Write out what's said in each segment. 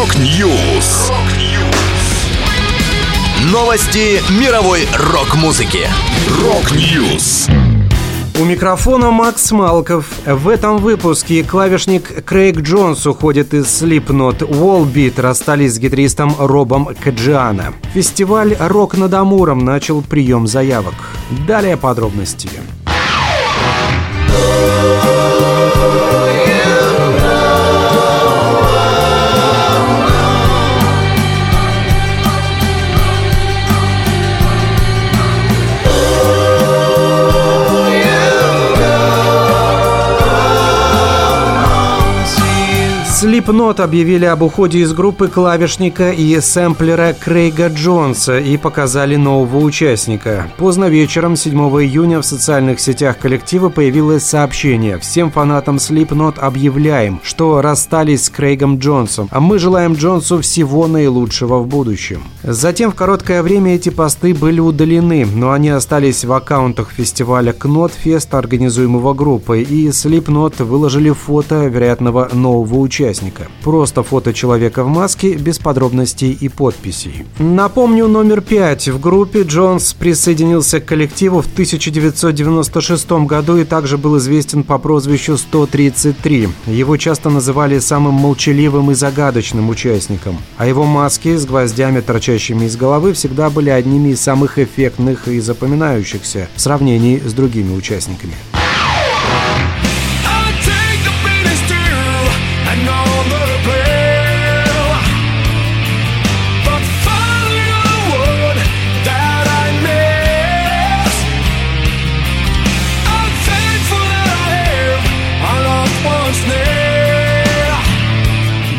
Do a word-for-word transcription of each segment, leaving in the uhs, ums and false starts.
Rock News. Новости мировой рок-музыки. Rock News. У микрофона Макс Малков. В этом выпуске клавишник Крейг Джонс уходит из Slipknot. Volbeat расстались с гитаристом Робом Каджиана. Фестиваль «Рок над Амуром» начал прием заявок. Далее подробности. Slipknot объявили об уходе из группы клавишника и сэмплера Крейга Джонса и показали нового участника. Поздно вечером седьмого июня в социальных сетях коллектива появилось сообщение: «Всем фанатам Slipknot объявляем, что расстались с Крейгом Джонсом, а мы желаем Джонсу всего наилучшего в будущем». Затем в короткое время эти посты были удалены, но они остались в аккаунтах фестиваля Knotfest, организуемого группой, и Slipknot выложили фото вероятного нового участника. Просто фото человека в маске, без подробностей и подписей. Напомню, номер пять в группе. Джонс присоединился к коллективу в тысяча девятьсот девяносто шестом году и также был известен по прозвищу сто тридцать три. Его часто называли самым молчаливым и загадочным участником. А его маски с гвоздями, торчащими из головы, всегда были одними из самых эффектных и запоминающихся в сравнении с другими участниками.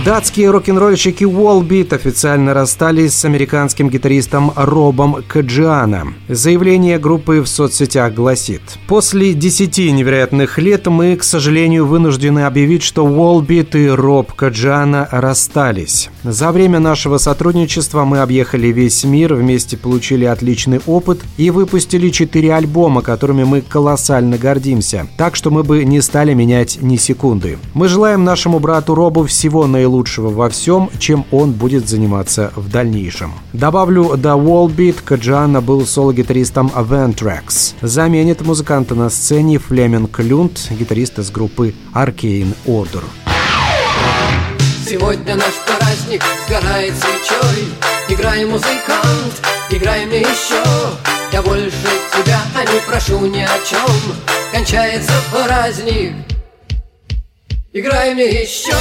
Датские рок-н-ролльщики Volbeat официально расстались с американским гитаристом Робом Каджианом. Заявление группы в соцсетях гласит: «После десяти невероятных лет мы, к сожалению, вынуждены объявить, что Volbeat и Роб Каджиана расстались. За время нашего сотрудничества мы объехали весь мир, вместе получили отличный опыт и выпустили четыре альбома, которыми мы колоссально гордимся, так что мы бы не стали менять ни секунды. Мы желаем нашему брату Робу всего наилучшего лучшего во всем, чем он будет заниматься в дальнейшем». Добавлю, до Volbeat Каджиана был соло-гитаристом Vanthrex. Заменит музыканта на сцене Fleming Lund, гитарист из группы Arcane Order. Сегодня наш праздник сгорает свечой. Играй, музыкант, играй мне еще. Я больше тебя а не прошу ни о чем. Кончается праздник. Играй мне еще.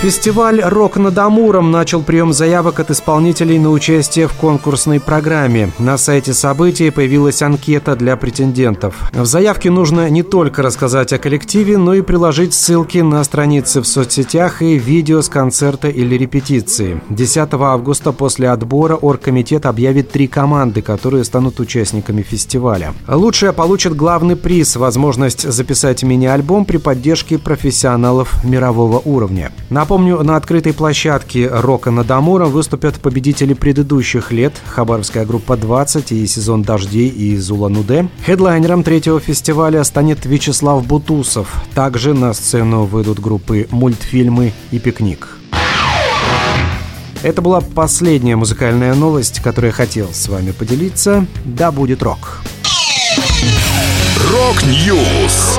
Фестиваль «Рок над Амуром» начал прием заявок от исполнителей на участие в конкурсной программе. На сайте события появилась анкета для претендентов. В заявке нужно не только рассказать о коллективе, но и приложить ссылки на страницы в соцсетях и видео с концерта или репетиции. десятого августа после отбора оргкомитет объявит три команды, которые станут участниками фестиваля. Лучшая получит главный приз – возможность записать мини-альбом при поддержке профессионалов мирового уровня. Напомню, на открытой площадке «Рока над Амуром» выступят победители предыдущих лет – хабаровская группа «двадцать» и «Сезон дождей» из Улан-Удэ. Хедлайнером третьего фестиваля станет Вячеслав Бутусов. Также на сцену выйдут группы «Мультфильмы» и «Пикник». Это была последняя музыкальная новость, которую я хотел с вами поделиться. Да будет рок! Rock News.